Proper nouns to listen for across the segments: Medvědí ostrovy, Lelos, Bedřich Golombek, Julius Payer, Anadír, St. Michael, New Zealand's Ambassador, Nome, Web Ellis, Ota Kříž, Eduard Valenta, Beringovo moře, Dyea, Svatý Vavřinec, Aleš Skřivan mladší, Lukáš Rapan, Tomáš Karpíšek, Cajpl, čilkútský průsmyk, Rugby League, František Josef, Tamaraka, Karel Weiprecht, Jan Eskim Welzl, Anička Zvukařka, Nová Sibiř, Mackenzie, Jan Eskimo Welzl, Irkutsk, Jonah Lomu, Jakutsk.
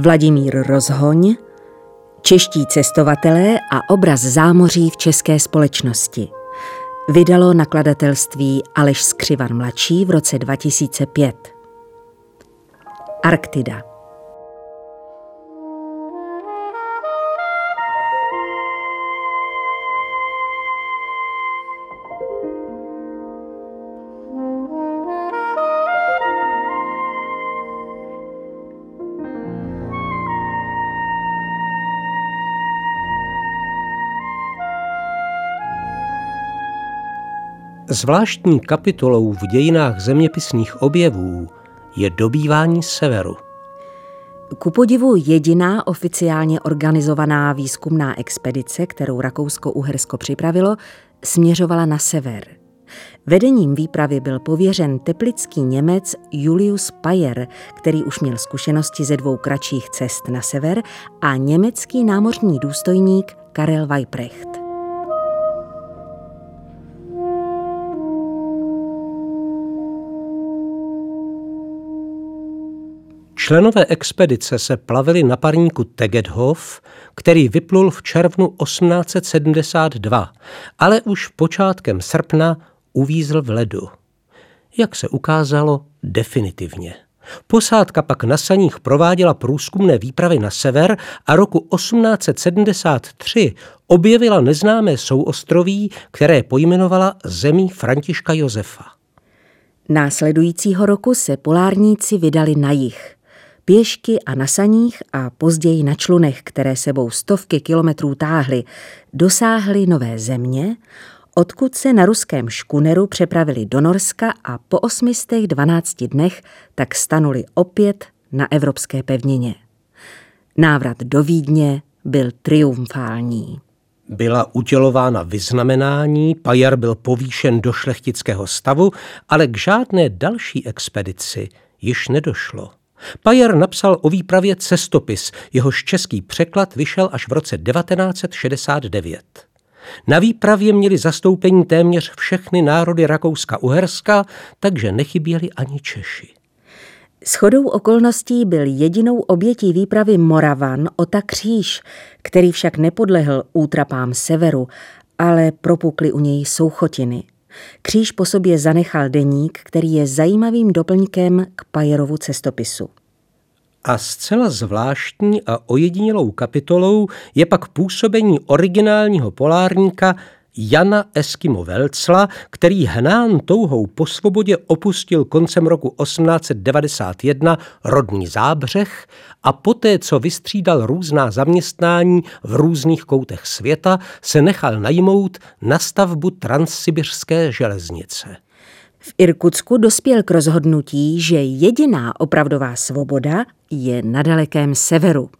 Vladimír Rozhoň, Čeští cestovatelé a obraz zámoří v české společnosti. Vydalo nakladatelství Aleš Skřivan mladší v roce 2005. Arktida. Zvláštní kapitolou v dějinách zeměpisných objevů je dobývání severu. Kupodivu jediná oficiálně organizovaná výzkumná expedice, kterou Rakousko-Uhersko připravilo, směřovala na sever. Vedením výpravy byl pověřen teplický Němec Julius Payer, který už měl zkušenosti ze 2 kratších cest na sever, a německý námořní důstojník Karel Weiprecht. Členové expedice se plavili na parníku Tegethoff, který vyplul v červnu 1872, ale už počátkem srpna uvízl v ledu. Jak se ukázalo, definitivně. Posádka pak na saních prováděla průzkumné výpravy na sever a roku 1873 objevila neznámé souostroví, které pojmenovala zemí Františka Josefa. Následujícího roku se polárníci vydali na jih. Pěšky a na saních a později na člunech, které sebou stovky kilometrů táhly, dosáhli Nové Země, odkud se na ruském škuneru přepravili do Norska a po 812 dnech tak stanuli opět na evropské pevnině. Návrat do Vídně byl triumfální. Byla udělována vyznamenání, Payer byl povýšen do šlechtického stavu, ale k žádné další expedici již nedošlo. Payer napsal o výpravě cestopis, jehož český překlad vyšel až v roce 1969. Na výpravě měli zastoupení téměř všechny národy Rakouska-Uherska, takže nechyběli ani Češi. Shodou okolností byl jedinou obětí výpravy Moravan Ota Kříž, který však nepodlehl útrapám severu, ale propukly u něj souchotiny. Kříž po sobě zanechal deník, který je zajímavým doplňkem k Payerovu cestopisu. A zcela zvláštní a ojedinělou kapitolou je pak působení originálního polárníka Jana Eskima Welzla, který hnán touhou po svobodě opustil koncem roku 1891 rodný Zábřeh a poté, co vystřídal různá zaměstnání v různých koutech světa, se nechal najmout na stavbu transsibiřské železnice. V Irkutsku dospěl k rozhodnutí, že jediná opravdová svoboda je na dalekém severu.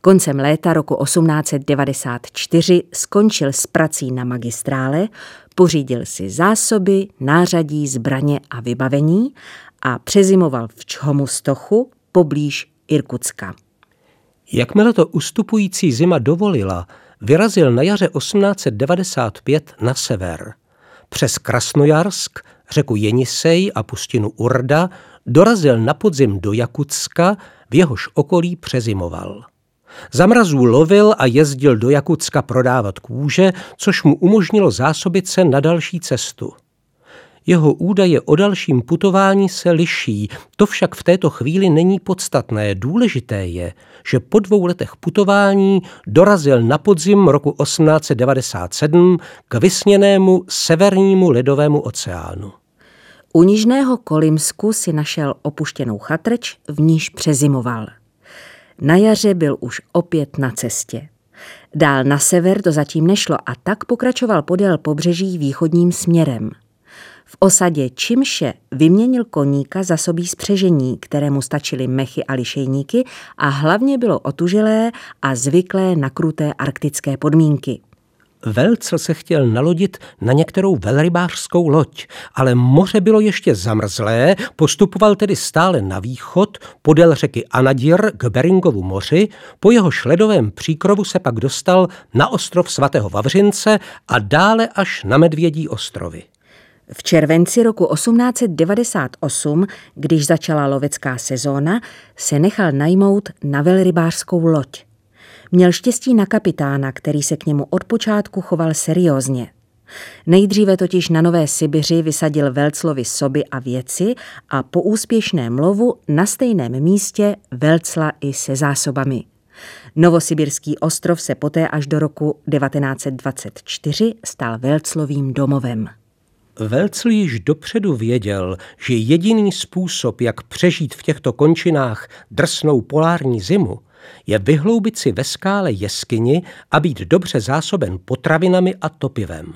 Koncem léta roku 1894 skončil s prací na magistrále, pořídil si zásoby, nářadí, zbraně a vybavení a přezimoval v Čhomustochu poblíž Irkutska. Jakmile to ustupující zima dovolila, vyrazil na jaře 1895 na sever. Přes Krasnojarsk, řeku Jenisej a pustinu Urda dorazil na podzim do Jakutska, v jehož okolí přezimoval. Za mrazů lovil a jezdil do Jakutska prodávat kůže, což mu umožnilo zásobit se na další cestu. Jeho údaje o dalším putování se liší, to však v této chvíli není podstatné. Důležité je, že po 2 letech putování dorazil na podzim roku 1897 k vysněnému severnímu ledovému oceánu. U nižného Kolimsku si našel opuštěnou chatrč, v níž přezimoval. Na jaře byl už opět na cestě. Dál na sever to zatím nešlo a tak pokračoval podél pobřeží východním směrem. V osadě Čimše vyměnil koníka za sobí spřežení, kterému stačily mechy a lišejníky a hlavně bylo otužilé a zvyklé na kruté arktické podmínky. Welzl se chtěl nalodit na některou velrybářskou loď, ale moře bylo ještě zamrzlé, postupoval tedy stále na východ, podél řeky Anadír k Beringovu moři, po jeho ledovém příkrovu se pak dostal na ostrov Svatého Vavřince a dále až na Medvědí ostrovy. V červenci roku 1898, když začala lovecká sezóna, se nechal najmout na velrybářskou loď. Měl štěstí na kapitána, který se k němu od počátku choval seriózně. Nejdříve totiž na Nové Sibiři vysadil Welzlovi soby a věci a po úspěšném lovu na stejném místě Welzla i se zásobami. Novosibirský ostrov se poté až do roku 1924 stal Welzlovým domovem. Welzl již dopředu věděl, že jediný způsob, jak přežít v těchto končinách drsnou polární zimu, je vyhloubit si ve skále jeskyni a být dobře zásoben potravinami a topivem.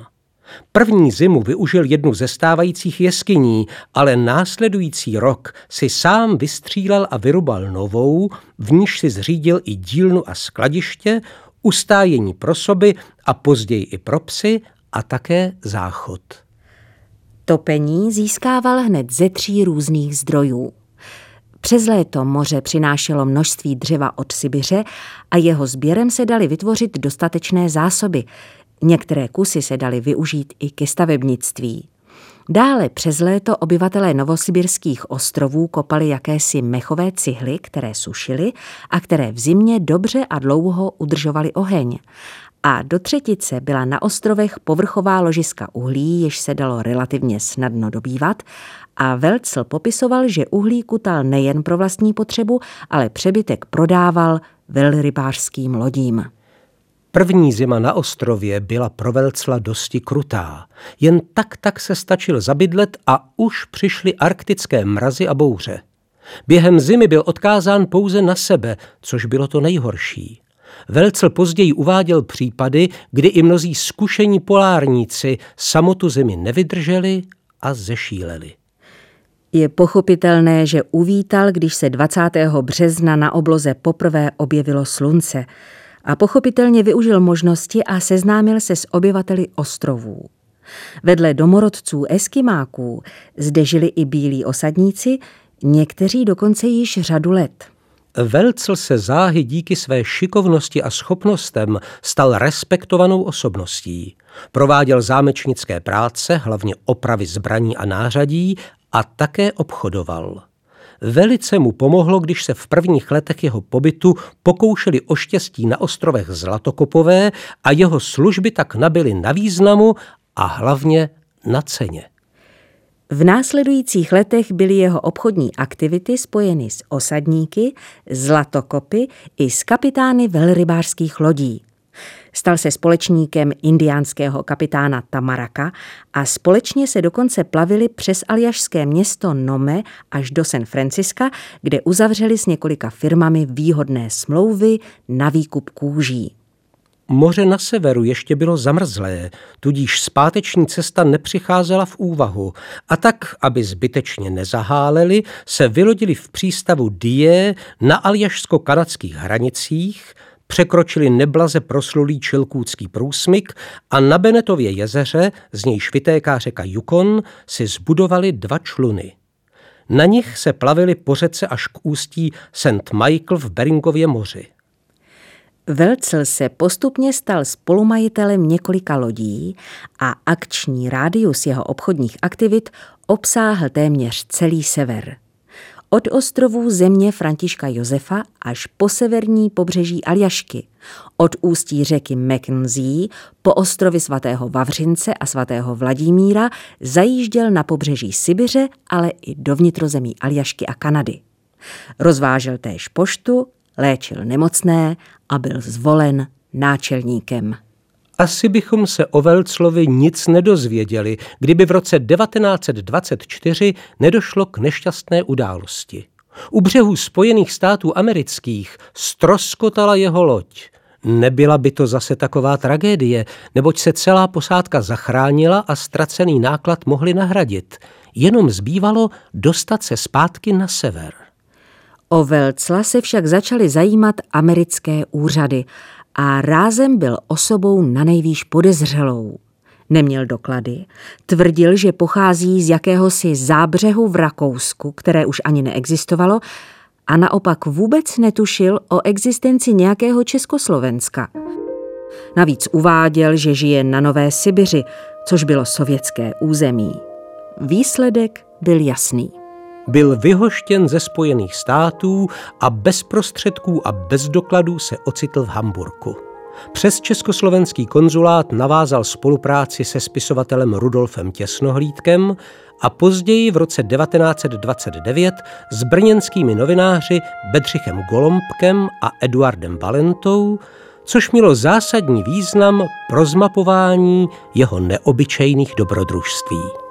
První zimu využil jednu ze stávajících jeskyní, ale následující rok si sám vystřílel a vyrubal novou, v níž si zřídil i dílnu a skladiště, ustájení pro soby a později i pro psy a také záchod. Topení získával hned ze 3 různých zdrojů. Přes léto moře přinášelo množství dřeva od Sibiře a jeho sběrem se daly vytvořit dostatečné zásoby. Některé kusy se daly využít i ke stavebnictví. Dále přes léto obyvatelé novosibirských ostrovů kopali jakési mechové cihly, které sušili a které v zimě dobře a dlouho udržovaly oheň. A do třetice byla na ostrovech povrchová ložiska uhlí, jež se dalo relativně snadno dobývat, a Welzl popisoval, že uhlí kutal nejen pro vlastní potřebu, ale přebytek prodával velrybářským lodím. První zima na ostrově byla pro Welzla dosti krutá. Jen tak se stačil zabydlet a už přišly arktické mrazy a bouře. Během zimy byl odkázán pouze na sebe, což bylo to nejhorší. Welzl později uváděl případy, kdy i mnozí zkušení polárníci samotu zimy nevydrželi a zešíleli. Je pochopitelné, že uvítal, když se 20. března na obloze poprvé objevilo slunce, a pochopitelně využil možnosti a seznámil se s obyvateli ostrovů. Vedle domorodců eskimáků zde žili i bílí osadníci, někteří dokonce již řadu let. Welzl se záhy díky své šikovnosti a schopnostem stal respektovanou osobností. Prováděl zámečnické práce, hlavně opravy zbraní a nářadí, a také obchodoval. Velice mu pomohlo, když se v prvních letech jeho pobytu pokoušeli o štěstí na ostrovech Zlatokopové a jeho služby tak nabyly na významu a hlavně na ceně. V následujících letech byly jeho obchodní aktivity spojeny s osadníky, zlatokopy i s kapitány velrybářských lodí. Stal se společníkem indiánského kapitána Tamaraka a společně se dokonce plavili přes aljašské město Nome až do San Francisca, kde uzavřeli s několika firmami výhodné smlouvy na výkup kůží. Moře na severu ještě bylo zamrzlé, tudíž zpáteční cesta nepřicházela v úvahu. A tak, aby zbytečně nezaháleli, se vylodili v přístavu Dyea na aljašsko-kanadských hranicích, překročili neblaze proslulý čilkútský průsmyk a na Benetově jezeře, z nějž vytéká řeka Yukon, si zbudovali 2 čluny. Na nich se plavili po řece až k ústí St. Michael v Beringově moři. Welzl se postupně stal spolumajitelem několika lodí a akční rádius jeho obchodních aktivit obsáhl téměř celý sever. Od ostrovů země Františka Josefa až po severní pobřeží Aljašky, od ústí řeky Mackenzie po ostrovy svatého Vavřince a svatého Vladimíra zajížděl na pobřeží Sibiře, ale i do vnitrozemí Aljašky a Kanady. Rozvážel též poštu, léčil nemocné a byl zvolen náčelníkem. Asi bychom se o Welzlovi nic nedozvěděli, kdyby v roce 1924 nedošlo k nešťastné události. U břehů Spojených států amerických ztroskotala jeho loď. Nebyla by to zase taková tragédie, neboť se celá posádka zachránila a ztracený náklad mohli nahradit. Jenom zbývalo dostat se zpátky na sever. O Welzla se však začaly zajímat americké úřady a rázem byl osobou nanejvýš podezřelou. Neměl doklady, tvrdil, že pochází z jakéhosi Zábřehu v Rakousku, které už ani neexistovalo, a naopak vůbec netušil o existenci nějakého Československa. Navíc uváděl, že žije na Nové Sibiři, což bylo sovětské území. Výsledek byl jasný. Byl vyhoštěn ze Spojených států a bez prostředků a bez dokladů se ocitl v Hamburku. Přes československý konzulát navázal spolupráci se spisovatelem Rudolfem Těsnohlídkem a později v roce 1929 s brněnskými novináři Bedřichem Golombkem a Eduardem Valentou, což mělo zásadní význam pro zmapování jeho neobyčejných dobrodružství.